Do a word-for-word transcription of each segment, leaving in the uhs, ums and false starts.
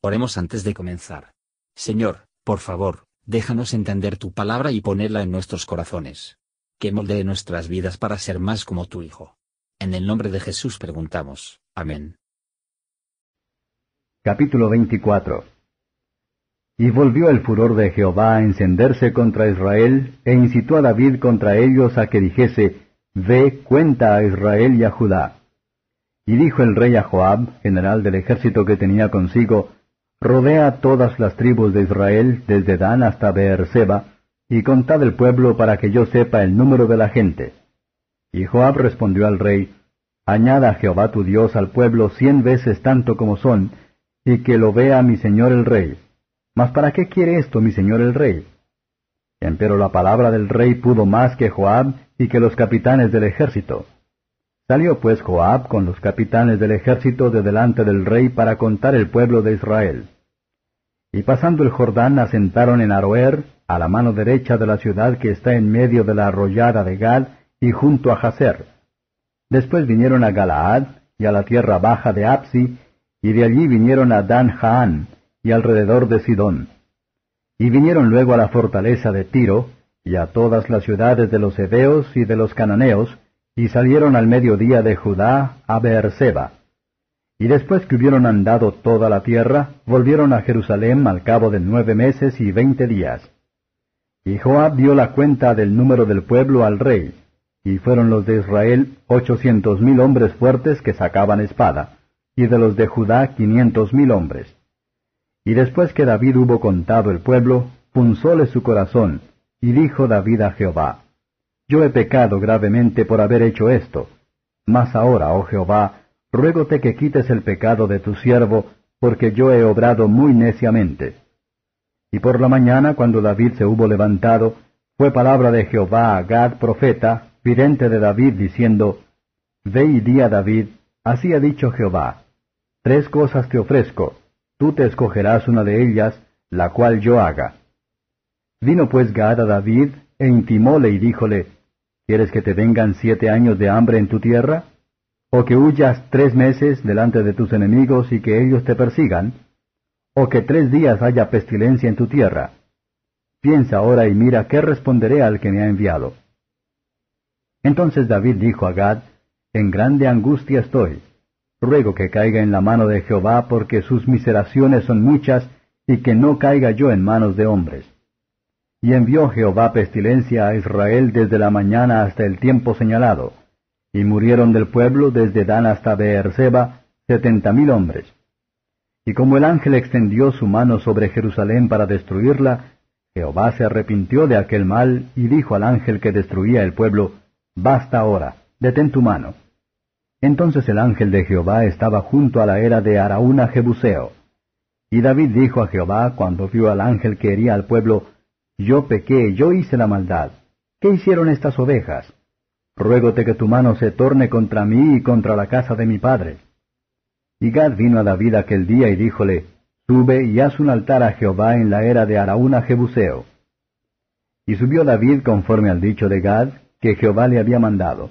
Oremos antes de comenzar. Señor, por favor, déjanos entender tu palabra y ponerla en nuestros corazones. Que moldee nuestras vidas para ser más como tu Hijo. En el nombre de Jesús preguntamos. Amén. Capítulo veinticuatro. Y volvió el furor de Jehová a encenderse contra Israel, e incitó a David contra ellos a que dijese, Ve, cuenta a Israel y a Judá. Y dijo el rey a Joab, general del ejército que tenía consigo, Rodea todas las tribus de Israel, desde Dan hasta Beerseba, y contad el pueblo para que yo sepa el número de la gente. Y Joab respondió al rey, Añada Jehová tu Dios al pueblo cien veces tanto como son, y que lo vea mi señor el rey. ¿Mas para qué quiere esto mi señor el rey? Empero la palabra del rey pudo más que Joab y que los capitanes del ejército. Salió pues Joab con los capitanes del ejército de delante del rey para contar el pueblo de Israel. Y pasando el Jordán asentaron en Aroer, a la mano derecha de la ciudad que está en medio de la arroyada de Gad, y junto a Jazer. Después vinieron a Galaad, y a la tierra baja de Absi, y de allí vinieron a Dan Jaán, y alrededor de Sidón. Y vinieron luego a la fortaleza de Tiro, y a todas las ciudades de los heveos y de los cananeos, y salieron al mediodía de Judá a Beerseba. Y después que hubieron andado toda la tierra, volvieron a Jerusalén al cabo de nueve meses y veinte días. Y Joab dio la cuenta del número del pueblo al rey, y fueron los de Israel ochocientos mil hombres fuertes que sacaban espada, y de los de Judá quinientos mil hombres. Y después que David hubo contado el pueblo, punzóle su corazón, y dijo David a Jehová, Yo he pecado gravemente por haber hecho esto. Mas ahora, oh Jehová, ruégote que quites el pecado de tu siervo, porque yo he obrado muy neciamente. Y por la mañana, cuando David se hubo levantado, fue palabra de Jehová a Gad, profeta, vidente de David, diciendo, Ve y di a David, así ha dicho Jehová, Tres cosas te ofrezco, tú te escogerás una de ellas, la cual yo haga. Vino pues Gad a David, e intimóle y díjole, ¿Quieres que te vengan siete años de hambre en tu tierra? ¿O que huyas tres meses delante de tus enemigos y que ellos te persigan? ¿O que tres días haya pestilencia en tu tierra? Piensa ahora y mira qué responderé al que me ha enviado. Entonces David dijo a Gad, En grande angustia estoy. Ruego que caiga en la mano de Jehová, porque sus miseraciones son muchas, y que no caiga yo en manos de hombres. Y envió Jehová pestilencia a Israel desde la mañana hasta el tiempo señalado, y murieron del pueblo desde Dan hasta Beerseba setenta mil hombres. Y como el ángel extendió su mano sobre Jerusalén para destruirla, Jehová se arrepintió de aquel mal, y dijo al ángel que destruía el pueblo, Basta ahora, detén tu mano. Entonces el ángel de Jehová estaba junto a la era de Araúna Jebuseo. Y David dijo a Jehová, cuando vio al ángel que hería al pueblo, Yo pequé, yo hice la maldad. ¿Qué hicieron estas ovejas? Ruégote que tu mano se torne contra mí y contra la casa de mi padre. Y Gad vino a David aquel día y díjole, Sube y haz un altar a Jehová en la era de Araúna Jebuseo. Y subió David conforme al dicho de Gad, que Jehová le había mandado.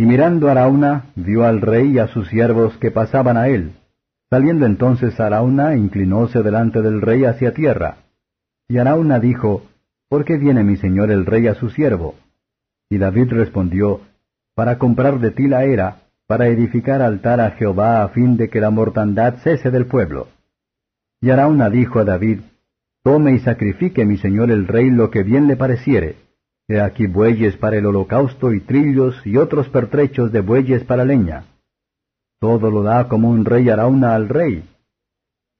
Y mirando Araúna, vio al rey y a sus siervos que pasaban a él. Saliendo entonces Araúna, inclinóse delante del rey hacia tierra. Y Araúna dijo, ¿Por qué viene mi señor el rey a su siervo? Y David respondió, Para comprar de ti la era, para edificar altar a Jehová a fin de que la mortandad cese del pueblo. Y Araúna dijo a David, Tome y sacrifique mi señor el rey lo que bien le pareciere. He aquí bueyes para el holocausto y trillos y otros pertrechos de bueyes para leña. Todo lo da como un rey Araúna al rey.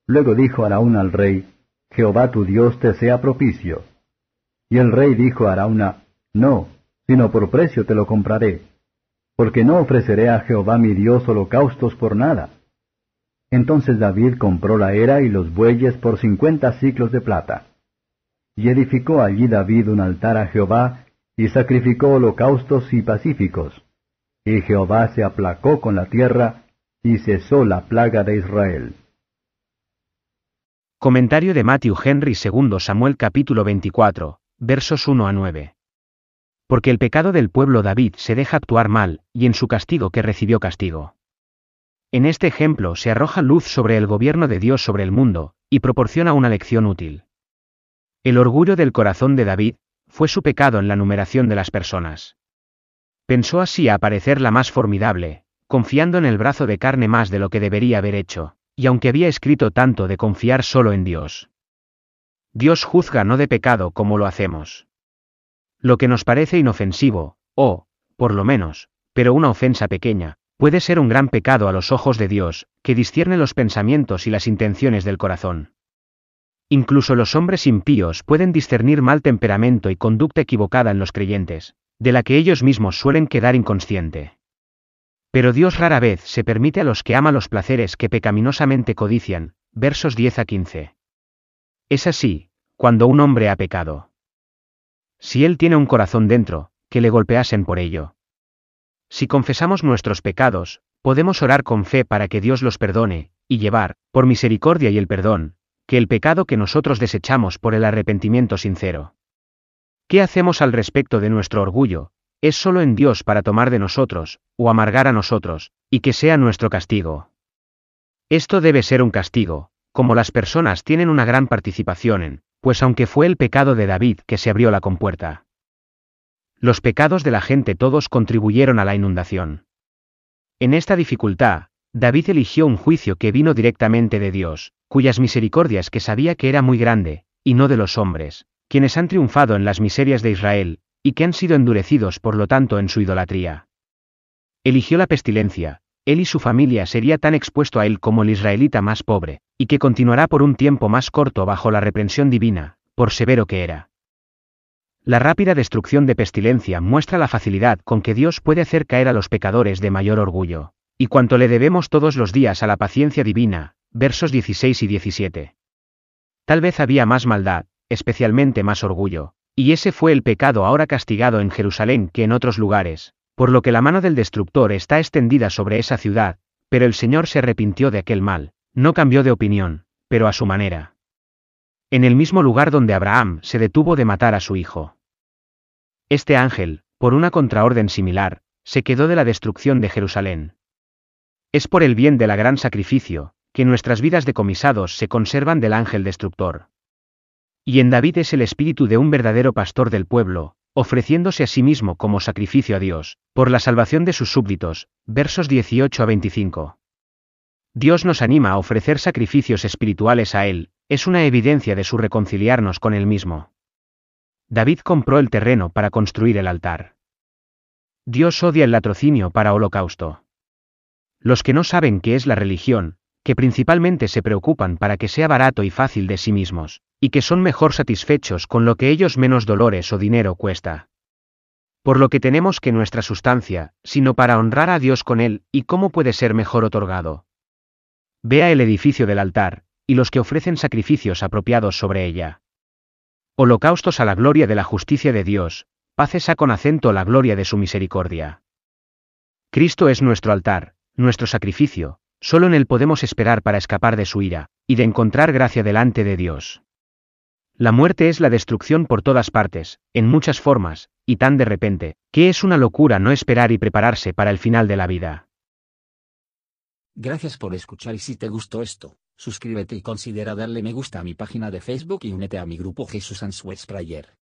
Luego dijo Araúna al rey, Jehová tu Dios te sea propicio. Y el rey dijo a Araúna, No, sino por precio te lo compraré, porque no ofreceré a Jehová mi Dios holocaustos por nada. Entonces David compró la era y los bueyes por cincuenta siclos de plata. Y edificó allí David un altar a Jehová, y sacrificó holocaustos y pacíficos. Y Jehová se aplacó con la tierra, y cesó la plaga de Israel. Comentario de Matthew Henry, segundo Samuel capítulo veinticuatro, versos uno a nueve. Porque el pecado del pueblo David se deja actuar mal, y en su castigo que recibió castigo. En este ejemplo se arroja luz sobre el gobierno de Dios sobre el mundo, y proporciona una lección útil. El orgullo del corazón de David fue su pecado en la numeración de las personas. Pensó así a aparecer la más formidable, confiando en el brazo de carne más de lo que debería haber hecho, y aunque había escrito tanto de confiar solo en Dios. Dios juzga no de pecado como lo hacemos. Lo que nos parece inofensivo, o, por lo menos, pero una ofensa pequeña, puede ser un gran pecado a los ojos de Dios, que discierne los pensamientos y las intenciones del corazón. Incluso los hombres impíos pueden discernir mal temperamento y conducta equivocada en los creyentes, de la que ellos mismos suelen quedar inconsciente. Pero Dios rara vez se permite a los que aman los placeres que pecaminosamente codician, versos diez a quince. Es así, cuando un hombre ha pecado. Si él tiene un corazón dentro, que le golpeasen por ello. Si confesamos nuestros pecados, podemos orar con fe para que Dios los perdone, y llevar, por misericordia y el perdón, que el pecado que nosotros desechamos por el arrepentimiento sincero. ¿Qué hacemos al respecto de nuestro orgullo? Es solo en Dios para tomar de nosotros, o amargar a nosotros, y que sea nuestro castigo. Esto debe ser un castigo, como las personas tienen una gran participación en, pues aunque fue el pecado de David que se abrió la compuerta. Los pecados de la gente todos contribuyeron a la inundación. En esta dificultad, David eligió un juicio que vino directamente de Dios, cuyas misericordias que sabía que era muy grande, y no de los hombres, quienes han triunfado en las miserias de Israel, y que han sido endurecidos por lo tanto en su idolatría. Eligió la pestilencia, él y su familia sería tan expuesto a él como el israelita más pobre, y que continuará por un tiempo más corto bajo la reprensión divina, por severo que era. La rápida destrucción de pestilencia muestra la facilidad con que Dios puede hacer caer a los pecadores de mayor orgullo, y cuanto le debemos todos los días a la paciencia divina, versos dieciséis y diecisiete. Tal vez había más maldad, especialmente más orgullo. Y ese fue el pecado ahora castigado en Jerusalén que en otros lugares, por lo que la mano del destructor está extendida sobre esa ciudad, pero el Señor se arrepintió de aquel mal, no cambió de opinión, pero a su manera. En el mismo lugar donde Abraham se detuvo de matar a su hijo. Este ángel, por una contraorden similar, se quedó de la destrucción de Jerusalén. Es por el bien del gran sacrificio, que nuestras vidas decomisados se conservan del ángel destructor. Y en David es el espíritu de un verdadero pastor del pueblo, ofreciéndose a sí mismo como sacrificio a Dios, por la salvación de sus súbditos, versos dieciocho a veinticinco. Dios nos anima a ofrecer sacrificios espirituales a Él, es una evidencia de su reconciliarnos con Él mismo. David compró el terreno para construir el altar. Dios odia el latrocinio para holocausto. Los que no saben qué es la religión, que principalmente se preocupan para que sea barato y fácil de sí mismos, y que son mejor satisfechos con lo que ellos menos dolores o dinero cuesta. Por lo que tenemos que nuestra sustancia, sino para honrar a Dios con él, y cómo puede ser mejor otorgado. Vea el edificio del altar, y los que ofrecen sacrificios apropiados sobre ella. Holocaustos a la gloria de la justicia de Dios, paces a con acento la gloria de su misericordia. Cristo es nuestro altar, nuestro sacrificio. Solo en Él podemos esperar para escapar de su ira, y de encontrar gracia delante de Dios. La muerte es la destrucción por todas partes, en muchas formas, y tan de repente, que es una locura no esperar y prepararse para el final de la vida. Gracias por escuchar y si te gustó esto, suscríbete y considera darle me gusta a mi página de Facebook y únete a mi grupo Jesús Answers Prayer.